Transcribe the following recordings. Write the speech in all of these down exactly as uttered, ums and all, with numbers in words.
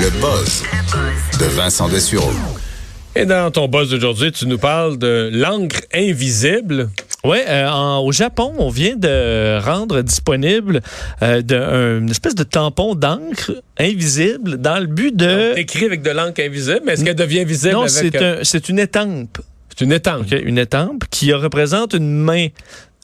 Le buzz de Vincent Desureau. Et dans ton buzz d'aujourd'hui, tu nous parles de l'encre invisible. Oui, euh, en, au Japon, on vient de rendre disponible euh, de, un, une espèce de tampon d'encre invisible dans le but de... Donc, écrit avec de l'encre invisible, mais est-ce qu'elle devient visible non, avec... Non, c'est, un, c'est une étampe. C'est une étampe. Okay, une étampe qui représente une main.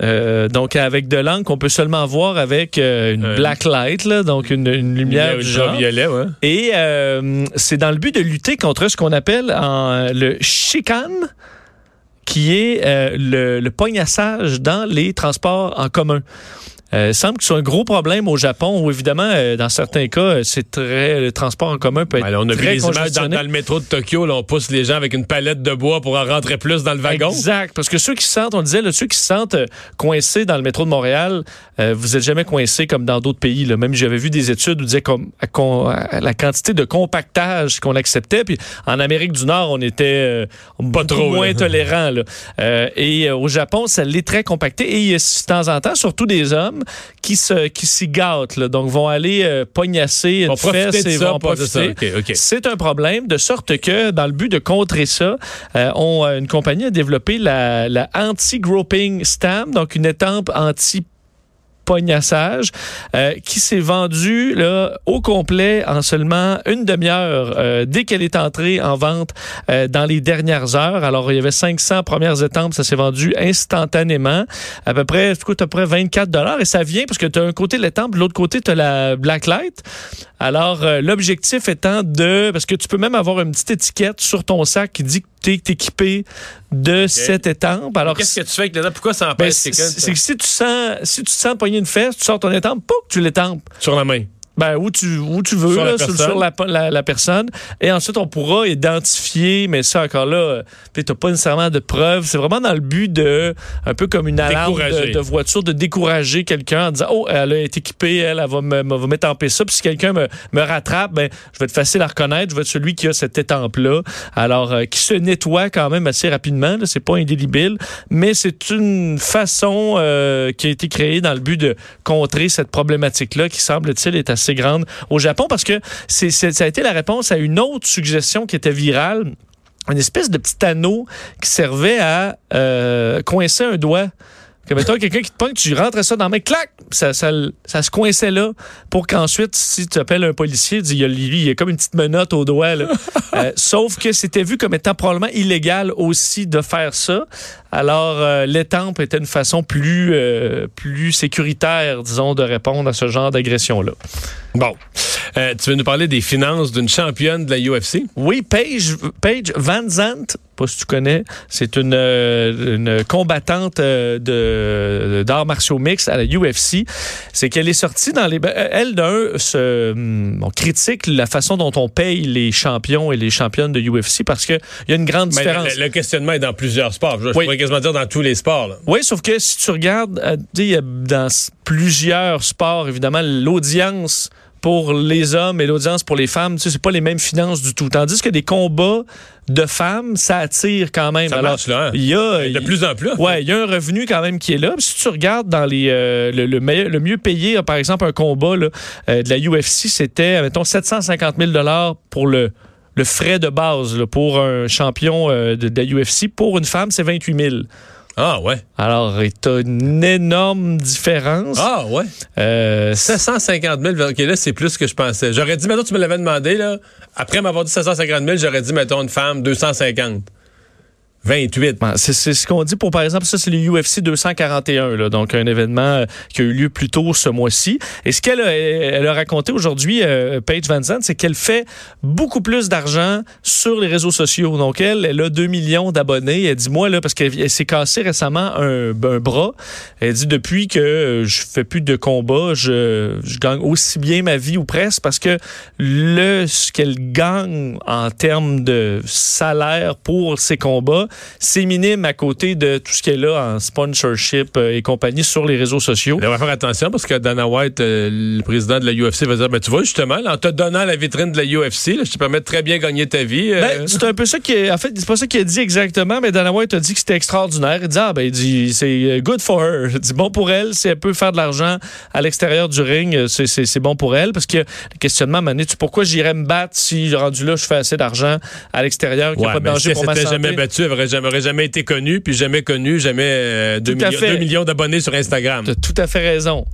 Euh, donc, avec de l'encre, on peut seulement voir avec euh, une euh, black light, là, donc une, une lumière du genre violet, ouais. Et euh, c'est dans le but de lutter contre ce qu'on appelle en, le shikan, qui est euh, le, le pognassage dans les transports en commun. Euh, il semble que c'est un gros problème au Japon où, évidemment, euh, dans certains cas, c'est très, le transport en commun peut être très congestionné. On a vu les images dans, dans le métro de Tokyo, là, on pousse les gens avec une palette de bois pour en rentrer plus dans le wagon. Exact, parce que ceux qui se sentent, on le disait, là, ceux qui se sentent coincés dans le métro de Montréal, euh, vous n'êtes jamais coincés comme dans d'autres pays, là. Même j'avais vu des études où disait comme la quantité de compactage qu'on acceptait. Puis en Amérique du Nord, on était euh, pas trop moins là. Tolérants. Là. Euh, et euh, au Japon, ça l'est très compacté. Et il y a de temps en temps, surtout des hommes, qui se qui s'y gâtent, là. Donc vont aller euh, pognasser une fesse et vont en profiter. Okay, okay. C'est un problème, de sorte que, dans le but de contrer ça, euh, on, une compagnie a développé la, la Anti-Groping Stamp, donc une étampe anti pognassage, euh, qui s'est vendu là, au complet en seulement une demi-heure euh, dès qu'elle est entrée en vente euh, dans les dernières heures. Alors, il y avait cinq cents premières étampes, ça s'est vendu instantanément. À peu près, ça coûte à peu près vingt-quatre dollars et ça vient parce que tu as un côté de l'étampe, de l'autre côté, tu as la black light. Alors, euh, l'objectif étant de... Parce que tu peux même avoir une petite étiquette sur ton sac qui dit que tu es équipé de okay. cette étampe. Alors, qu'est-ce que tu fais avec l'étampe? Pourquoi ça empêche ben, quelqu'un? C'est que si tu sens, si tu sens pogner une fesse, tu sors ton étampe, pouf, tu l'étampes. Sur la main? Ben, où tu, où tu veux, sur, là, la, sur, personne. sur la, la, la personne. Et ensuite, on pourra identifier, mais ça, encore là, tu n'as pas nécessairement de preuves. C'est vraiment dans le but de, un peu comme une alarme de, de voiture, de décourager quelqu'un en disant, oh, elle est équipée, elle, elle va, me, va m'étamper ça. Puis si quelqu'un me, me rattrape, ben, je vais être facile à reconnaître. Je vais être celui qui a cette étampe-là. Alors, euh, qui se nettoie quand même assez rapidement. Là, c'est pas indélébile, mais c'est une façon euh, qui a été créée dans le but de contrer cette problématique-là qui, semble-t-il, est assez C'est grande au Japon parce que c'est, c'est, ça a été la réponse à une autre suggestion qui était virale, une espèce de petit anneau qui servait à euh, coincer un doigt. Comme toi, quelqu'un qui te pointe, tu rentrais ça dans la main, clac, ça, ça, ça se coinçait là pour qu'ensuite, si tu appelles un policier, il y a, il y a comme une petite menotte au doigt. Là. euh, sauf que c'était vu comme étant probablement illégal aussi de faire ça. Alors, euh, l'étampe était une façon plus, euh, plus sécuritaire, disons, de répondre à ce genre d'agression-là. Bon. Euh, tu veux nous parler des finances d'une championne de la U F C? Oui, Paige, Paige VanZant. Pas si tu connais, c'est une, une combattante de, d'arts martiaux mixtes à la U F C. C'est qu'elle est sortie dans les... Elle, d'un, se, on critique la façon dont on paye les champions et les championnes de U F C parce qu'il y a une grande différence. Mais le, le questionnement est dans plusieurs sports. Je, oui. je pourrais quasiment dire dans tous les sports. Là. Oui, sauf que si tu regardes, dans plusieurs sports, évidemment, l'audience... pour les hommes et l'audience pour les femmes, tu sais, c'est pas les mêmes finances du tout. Tandis que des combats de femmes, ça attire quand même. Ça marche là. Hein? Il y a de plus en plus. Ouais, il y a un revenu quand même qui est là. Puis si tu regardes dans les euh, le, le, meilleur, le mieux payé, par exemple un combat là, euh, de la U F C, c'était mettons sept cent cinquante mille dollars pour le le frais de base là, pour un champion euh, de, de la U F C. Pour une femme, c'est vingt-huit mille. Ah ouais. Alors, t'as une énorme différence. Ah ouais. Euh, sept cent cinquante mille. OK, là, c'est plus que je pensais. J'aurais dit, mettons, tu me l'avais demandé, là. Après m'avoir dit sept cent cinquante mille, j'aurais dit, mettons, une femme, deux cent cinquante. vingt-huit. C'est, c'est ce qu'on dit pour, par exemple, ça, c'est le U F C deux cent quarante et un, là, donc un événement qui a eu lieu plus tôt ce mois-ci. Et ce qu'elle a, elle a raconté aujourd'hui, euh, Paige VanZant, c'est qu'elle fait beaucoup plus d'argent sur les réseaux sociaux. Donc, elle, elle a deux millions d'abonnés. Elle dit, moi, là, parce qu'elle s'est cassée récemment un, un bras. Elle dit, depuis que je fais plus de combat, je, je gagne aussi bien ma vie ou presque, parce que le, ce qu'elle gagne en termes de salaire pour ses combats, c'est minime à côté de tout ce qu'elle a en sponsorship et compagnie sur les réseaux sociaux. Mais on va faire attention parce que Dana White, le président de la U F C, va dire, ben, tu vois, justement, là, en te donnant la vitrine de la U F C, là, je te permets de très bien gagner ta vie. Euh... Ben, c'est un peu ça qui est, en fait, c'est pas ça qu'il a dit exactement, mais Dana White a dit que c'était extraordinaire. Il dit, ah, ben, il dit, c'est good for her. Il dit, bon pour elle, si elle peut faire de l'argent à l'extérieur du ring, c'est, c'est, c'est bon pour elle. Parce que le questionnement, Manu, pourquoi j'irais me battre si, rendu là, je fais assez d'argent à l'extérieur, qu'il n'y a ouais, pas de danger pour ma santé? Jamais battue, elle n'aurait jamais, jamais été connue, puis jamais connue, jamais euh, deux millions d'abonnés sur Instagram. Tu as tout à fait raison.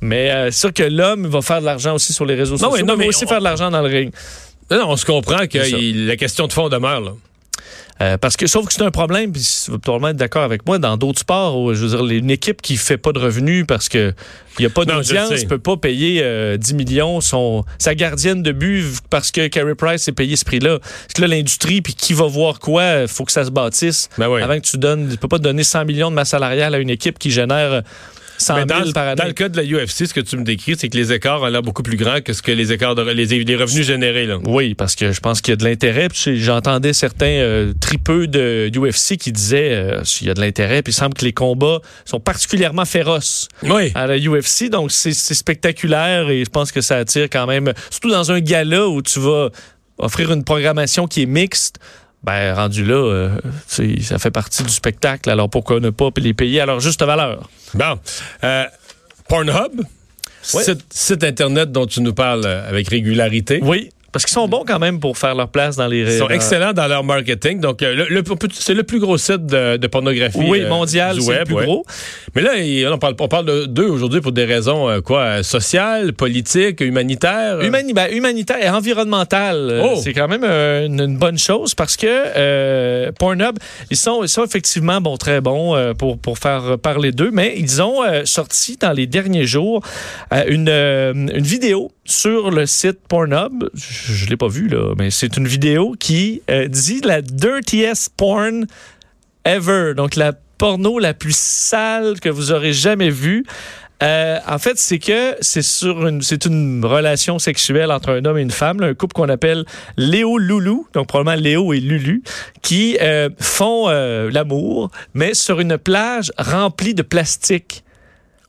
Mais euh, c'est sûr que l'homme va faire de l'argent aussi sur les réseaux non, sociaux, ouais, non, mais, mais aussi on... faire de l'argent dans le ring. Non, non, on se comprend que il, la question de fond demeure, là. Euh, parce que, sauf que c'est un problème, puis tu vas probablement être d'accord avec moi, dans d'autres sports, où, je veux dire, une équipe qui fait pas de revenus parce que il n'y a pas d'audience, peut pas payer euh, dix millions son, sa gardienne de but parce que Carey Price s'est payé ce prix-là. Parce que là, l'industrie, puis qui va voir quoi, faut que ça se bâtisse. Ben oui. Avant que tu donnes, tu peux pas donner cent millions de masse salariale à une équipe qui génère cent mille dans, par année. Dans le cas de la U F C, ce que tu me décris, c'est que les écarts ont l'air beaucoup plus grands que ce que les écarts de, les, les revenus générés, là. Oui, parce que je pense qu'il y a de l'intérêt. Puis j'entendais certains euh, tripeux de U F C qui disaient euh, s'il y a de l'intérêt. Puis il semble que les combats sont particulièrement féroces oui. à la U F C. Donc c'est, c'est spectaculaire et je pense que ça attire quand même. Surtout dans un gala où tu vas offrir une programmation qui est mixte. Ben, rendu là, euh, ça fait partie du spectacle. Alors, pourquoi ne pas les payer à leur juste valeur? Bon. Euh, Pornhub, oui. site, site Internet dont tu nous parles avec régularité. Oui, parce qu'ils sont bons quand même pour faire leur place dans les... Ils sont dans... excellents dans leur marketing. Donc, le, le, c'est le plus gros site de, de pornographie oui, mondial, euh, du web. Oui, mondial, c'est le plus ouais. gros. Mais là, il, on, parle, on parle d'eux aujourd'hui pour des raisons euh, quoi, sociales, politiques, humanitaires. Humani- ben, humanitaires et environnementales. Oh. C'est quand même euh, une, une bonne chose parce que euh, Pornhub, ils sont, ils sont effectivement bon, très bons euh, pour, pour faire parler d'eux, mais ils ont euh, sorti dans les derniers jours euh, une, euh, une vidéo sur le site Pornhub. Je ne l'ai pas vu, là, mais c'est une vidéo qui euh, dit la dirtiest porn ever. Donc, la porno la plus sale que vous aurez jamais vue. Euh, en fait, c'est que c'est sur une, c'est une relation sexuelle entre un homme et une femme, là, un couple qu'on appelle Léo-Loulou, donc probablement Léo et Lulu, qui euh, font euh, l'amour, mais sur une plage remplie de plastique.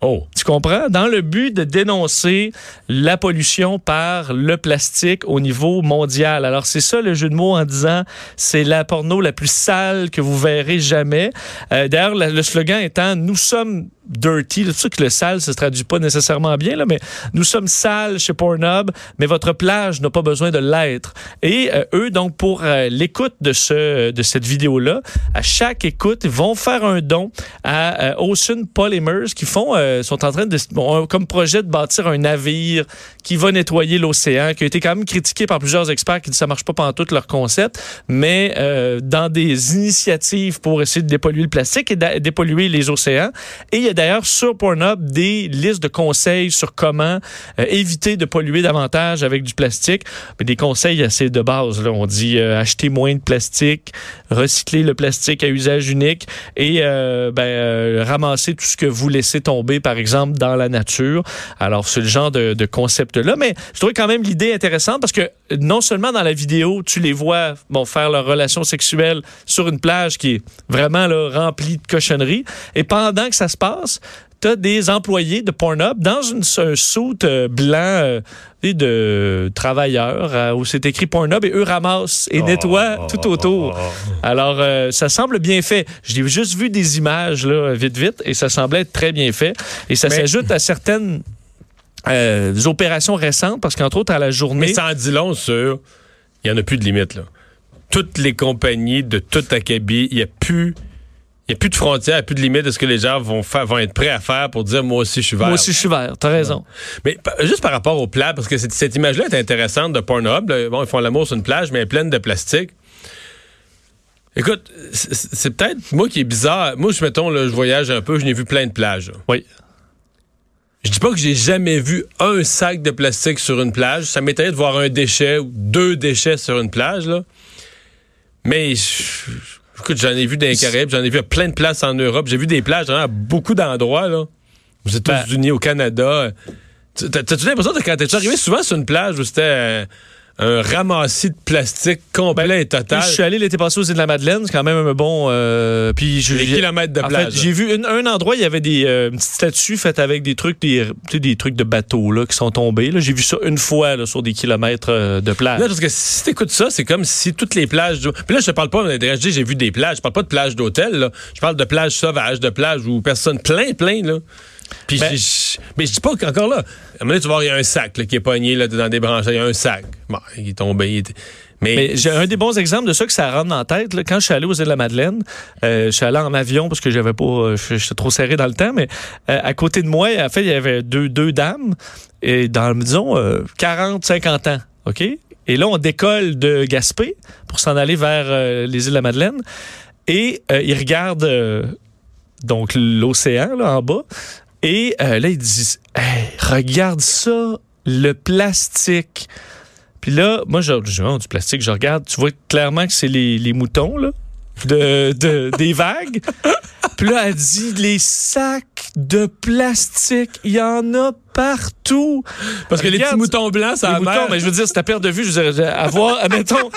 Oh. Tu comprends? Dans le but de dénoncer la pollution par le plastique au niveau mondial. Alors, c'est ça le jeu de mots en disant c'est la porno la plus sale que vous verrez jamais. Euh, d'ailleurs, la, le slogan étant « Nous sommes dirty ». C'est sûr que le sale, ça se traduit pas nécessairement bien, là, mais « Nous sommes sales chez Pornhub, mais votre plage n'a pas besoin de l'être ». Et euh, eux, donc, pour euh, l'écoute de, ce, de cette vidéo-là, à chaque écoute, ils vont faire un don à euh, Ocean Polymers qui font... Euh, sont en train de, bon, comme projet de bâtir un navire qui va nettoyer l'océan, qui a été quand même critiqué par plusieurs experts qui disent que ça marche pas pantoute leur concept, mais euh, dans des initiatives pour essayer de dépolluer le plastique et de dépolluer les océans. Et il y a d'ailleurs sur Pornhub des listes de conseils sur comment euh, éviter de polluer davantage avec du plastique. Mais des conseils assez de base, là. On dit euh, acheter moins de plastique, recycler le plastique à usage unique et euh, ben, euh, ramasser tout ce que vous laissez tomber par exemple, dans la nature. Alors, c'est le genre de, de concept-là. Mais je trouve quand même l'idée intéressante parce que non seulement dans la vidéo, tu les vois bon, faire leur relation sexuelle sur une plage qui est vraiment là, remplie de cochonneries. Et pendant que ça se passe, t'as des employés de Pornhub dans une, un soute blanc euh, de travailleurs euh, où c'est écrit Pornhub et eux ramassent et oh, nettoient oh, tout autour. Oh. Alors, euh, ça semble bien fait. J'ai juste vu des images là, vite, vite et ça semblait être très bien fait. Et ça Mais... s'ajoute à certaines euh, opérations récentes parce qu'entre autres, à la journée... Mais ça en dit long sur... Il n'y en a plus de limite, là. Toutes les compagnies de tout acabit, il n'y a plus... Il n'y a plus de frontières, plus de limites de ce que les gens vont, faire, vont être prêts à faire pour dire « moi aussi, je suis vert ». Moi aussi, je suis vert, t'as raison. Mais juste par rapport au plat, parce que cette, cette image-là est intéressante de Pornhub. Là, bon, ils font l'amour sur une plage, mais elle est pleine de plastique. Écoute, c'est, c'est peut-être moi qui est bizarre. Moi, je mettons, là, je voyage un peu, je n'ai vu plein de plages. Là. Oui. Je dis pas que j'ai jamais vu un sac de plastique sur une plage. Ça m'étonnerait de voir un déchet ou deux déchets sur une plage, là. Mais je, écoute, j'en ai vu dans les Caraïbes, j'en ai vu à plein de places en Europe. J'ai vu des plages à beaucoup d'endroits, là. Aux États-Unis, au Canada. T'as-tu l'impression que quand t'es arrivé souvent sur une plage où c'était un ramassis de plastique complet ben, et total? Je suis allé l'été passé aux Îles de la Madeleine, c'est quand même un bon... Euh, puis je, les kilomètres de plage. En fait, j'ai vu une, un endroit, il y avait des euh, petites statues faites avec des trucs des, des trucs de bateaux là, qui sont tombés. Là. J'ai vu ça une fois là, sur des kilomètres euh, de plage. Là, parce que si t'écoutes ça, c'est comme si toutes les plages... Du... Puis là, je te parle pas, j'ai vu des plages, je parle pas de plages d'hôtel, là. Je parle de plages sauvages, de plages où personne... Plein, plein, là. Puis ben, je, mais je dis pas qu'encore là. À un moment donné, tu vois, il y a un sac là, qui est pogné là, dans des branches. Il y a un sac. Bon, il est tombé. Il est... Mais, mais j'ai un des bons exemples de ça que ça rentre dans la tête. Là. Quand je suis allé aux Îles de la Madeleine, euh, je suis allé en avion parce que j'avais pas, j'étais trop serré dans le temps. Mais euh, à côté de moi, en fait, il y avait deux, deux dames et dans disons euh, quarante, cinquante ans. OK? Et là, on décolle de Gaspé pour s'en aller vers euh, les Îles de la Madeleine. Et euh, ils regardent euh, donc l'océan là en bas. Et euh, là, ils disent hey, « Regarde ça, le plastique. » Puis là, moi, je, je oh, du plastique, je regarde. Tu vois clairement que c'est les, les moutons, là, de, de, des vagues. Puis là, elle dit « Les sacs de plastique, il y en a partout. » Parce que regarde, les petits moutons blancs, ça a l'air. Les moutons, mais je veux dire, c'est à perte de vue. Je veux dire, à voir, admettons...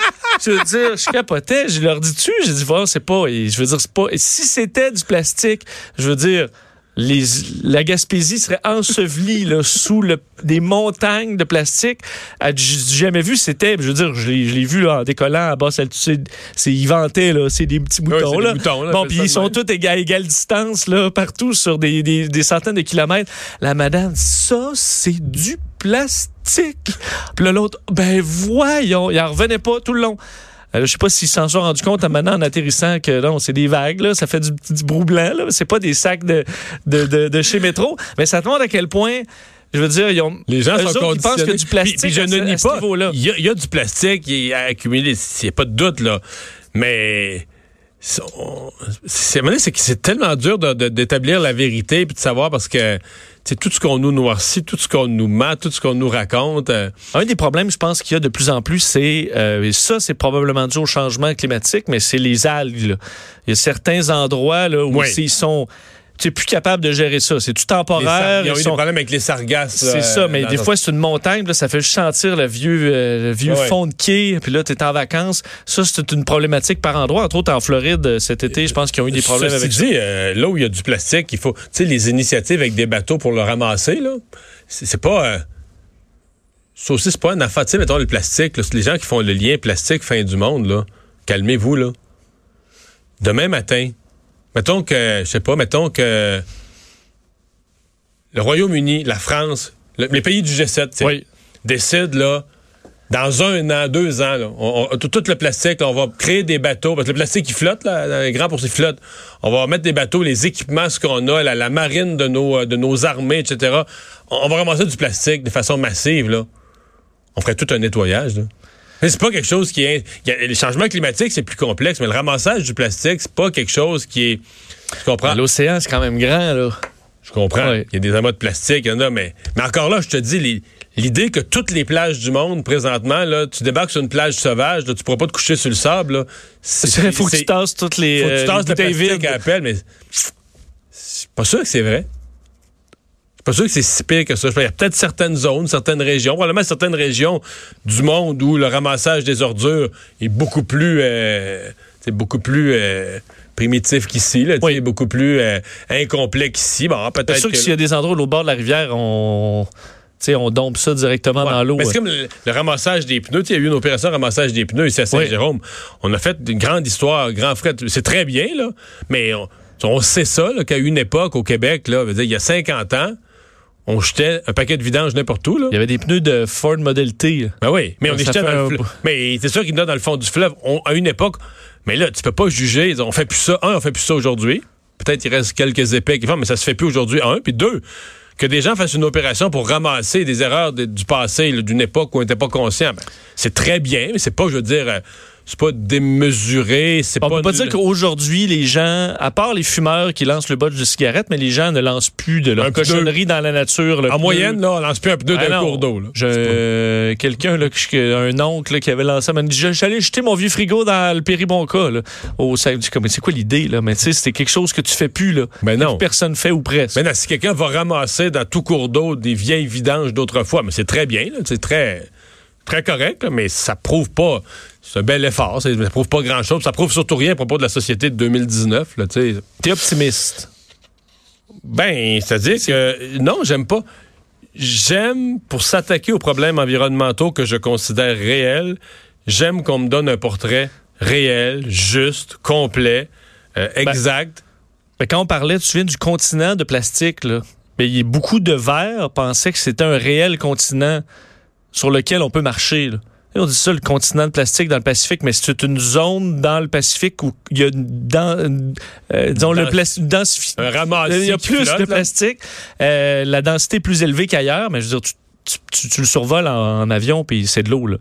Je veux dire, je capotais. Je leur dis-tu? J'ai dit « Voir, c'est pas... » Je veux dire, c'est pas... Et si c'était du plastique, je veux dire... Les, la Gaspésie serait ensevelie là, sous le, des montagnes de plastique. J'ai jamais vu, c'était, je veux dire, je l'ai, je l'ai vu là, en décollant à basse altitude. C'est, ils vantaient, là, c'est des petits moutons. Ouais, là. Boutons, là, bon, puis ils sont tous éga, à égale distance là, partout sur des, des, des centaines de kilomètres. La madame, ça, c'est du plastique. Puis l'autre, ben voyons, il en revenait pas tout le long. Je ne sais pas s'ils s'en sont rendus compte maintenant en atterrissant que non, c'est des vagues, là, ça fait du petit brou blanc, là, c'est pas des sacs de, de, de, de chez Métro. Mais ça te montre à quel point, je veux dire, ils ont, les gens eux sont autres, ils pensent qu'il y a du plastique puis, puis je à, ne nie à ce pas, niveau-là. Il y, y a du plastique il est accumulé, il n'y a pas de doute, là. Mais c'est, on, c'est, c'est, c'est tellement dur de, de, d'établir la vérité et de savoir parce que c'est tout ce qu'on nous noircit, tout ce qu'on nous ment, tout ce qu'on nous raconte. Un des problèmes, je pense, qu'il y a de plus en plus, c'est, euh, et ça, c'est probablement dû au changement climatique, mais c'est les algues. Là. Il y a certains endroits là, où oui. ils sont... Tu n'es plus capable de gérer ça. C'est tout temporaire. Ils ont eu sont... des problèmes avec les sargasses. C'est euh, ça, mais des notre... fois, c'est une montagne. Là, ça fait juste sentir le vieux, euh, le vieux ouais. fond de quai. Puis là, tu es en vacances. Ça, c'est une problématique par endroit. Entre autres, en Floride, cet été, je pense qu'ils ont eu des problèmes Ceci avec dit, ça. Euh, là où il y a du plastique, il faut... Tu sais, les initiatives avec des bateaux pour le ramasser, là, c'est, c'est pas... Euh... Ça aussi, c'est pas une affaire. Tu sais, mettons, le plastique, là, c'est les gens qui font le lien plastique fin du monde, là. Calmez-vous, là. Demain matin... Mettons que, je sais pas, mettons que le Royaume-Uni, la France, le, les pays du G sept oui. décident, là, dans un an, deux ans, là, on, on, tout, tout le plastique, là, on va créer des bateaux, parce que le plastique, il flotte, là, grand pour qu'il flotte. On va mettre des bateaux, les équipements, ce qu'on a, la, la marine de nos, de nos armées, et cetera. On, on va ramasser du plastique de façon massive, là. On ferait tout un nettoyage, là. C'est pas quelque chose qui est... Les changements climatiques, c'est plus complexe, mais le ramassage du plastique, c'est pas quelque chose qui est... Tu comprends? Mais l'océan, c'est quand même grand, là. Je comprends. Ouais. Il y a des amas de plastique, il y en a, mais... Mais encore là, je te dis, les... l'idée que toutes les plages du monde, présentement, là, tu débarques sur une plage sauvage, là, tu pourras pas te coucher sur le sable, là. Il faut c'est... que tu tasses toutes les... Faut que tu tasses le plastique à l'appel, mais... C'est pas sûr que c'est vrai. Pas sûr que c'est si pire que ça. Il y a peut-être certaines zones, certaines régions, probablement certaines régions du monde où le ramassage des ordures est beaucoup plus, euh, c'est beaucoup plus euh, primitif qu'ici, là, oui. beaucoup plus euh, incomplet qu'ici. Bon, peut-être. C'est sûr que, que s'il y a des endroits au bord de la rivière, on, on dompe ça directement ouais. dans l'eau. Mais c'est comme le, le ramassage des pneus. Il y a eu une opération de ramassage des pneus ici à Saint-Jérôme. Oui. On a fait une grande histoire, grand fret. C'est très bien, là, mais on, on sait ça là, qu'à une époque au Québec, là, il y a cinquante ans, on jetait un paquet de vidange n'importe où. Là. Il y avait des pneus de Ford Model T. Ben oui, mais on les jetait dans un... le fleuve. Mais c'est sûr qu'il y en a dans le fond du fleuve. On, à une époque, mais là, tu peux pas juger. On fait plus ça. Un, on fait plus ça aujourd'hui. Peut-être il reste quelques épais qui font, mais ça se fait plus aujourd'hui. Un, puis deux, que des gens fassent une opération pour ramasser des erreurs de, du passé, là, d'une époque où on n'était pas conscient. Ben, c'est très bien, mais c'est pas, je veux dire... c'est pas démesuré. C'est on pas peut pas dire qu'aujourd'hui, les gens, à part les fumeurs qui lancent le botch de cigarette, mais les gens ne lancent plus de leur cochonnerie dans la nature. En pneu. Moyenne, là, on lance plus un pneu ah d'un cours d'eau. Là. Je, euh, quelqu'un, là, un oncle là, qui avait lancé, m'a dit, j'allais jeter mon vieux frigo dans le Péribonka, là, au sac du commerce. C'est quoi l'idée, là? Mais tu sais, c'était quelque chose que tu fais plus, là. Mais non. Que personne fait ou presque. Mais non, si quelqu'un va ramasser dans tout cours d'eau des vieilles vidanges d'autrefois, mais c'est très bien, là, c'est très... Très correct, mais ça prouve pas. C'est un bel effort. Ça prouve pas grand-chose. Ça prouve surtout rien à propos de la société de deux mille dix-neuf. Là, t'sais. T'es optimiste? Ben, c'est-à-dire que... Non, j'aime pas. J'aime, pour s'attaquer aux problèmes environnementaux que je considère réels, j'aime qu'on me donne un portrait réel, juste, complet, euh, exact. Ben, quand on parlait, tu viens du continent de plastique, là. Mais il y a beaucoup de verts pensaient que c'était un réel continent sur lequel on peut marcher. Là. Et on dit ça, le continent de plastique dans le Pacifique, mais c'est une zone dans le Pacifique où il y a dans, euh, disons, dans, le plas- densifi- un ramassis il y a plus pilote, de là. Plastique. Euh, la densité est plus élevée qu'ailleurs, mais je veux dire, tu, tu, tu, tu le survoles en, en avion, puis c'est de l'eau. Là.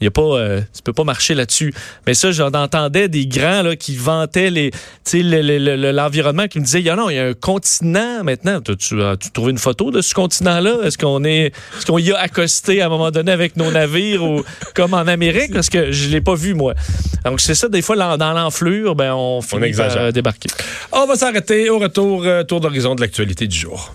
Il y a pas, euh, tu peux pas marcher là-dessus. Mais ça, j'en entendais des grands là, qui vantaient les, le, le, le, l'environnement, qui me disaient, non, il y a un continent maintenant. Tu, tu as-tu trouvé une photo de ce continent-là? Est-ce qu'on est, est-ce qu'on y a accosté à un moment donné avec nos navires ou comme en Amérique? Parce que je l'ai pas vu, moi. Donc, c'est ça, des fois, dans l'enflure, ben, on finit on par débarquer. On va s'arrêter au retour, euh, tour d'horizon de l'actualité du jour.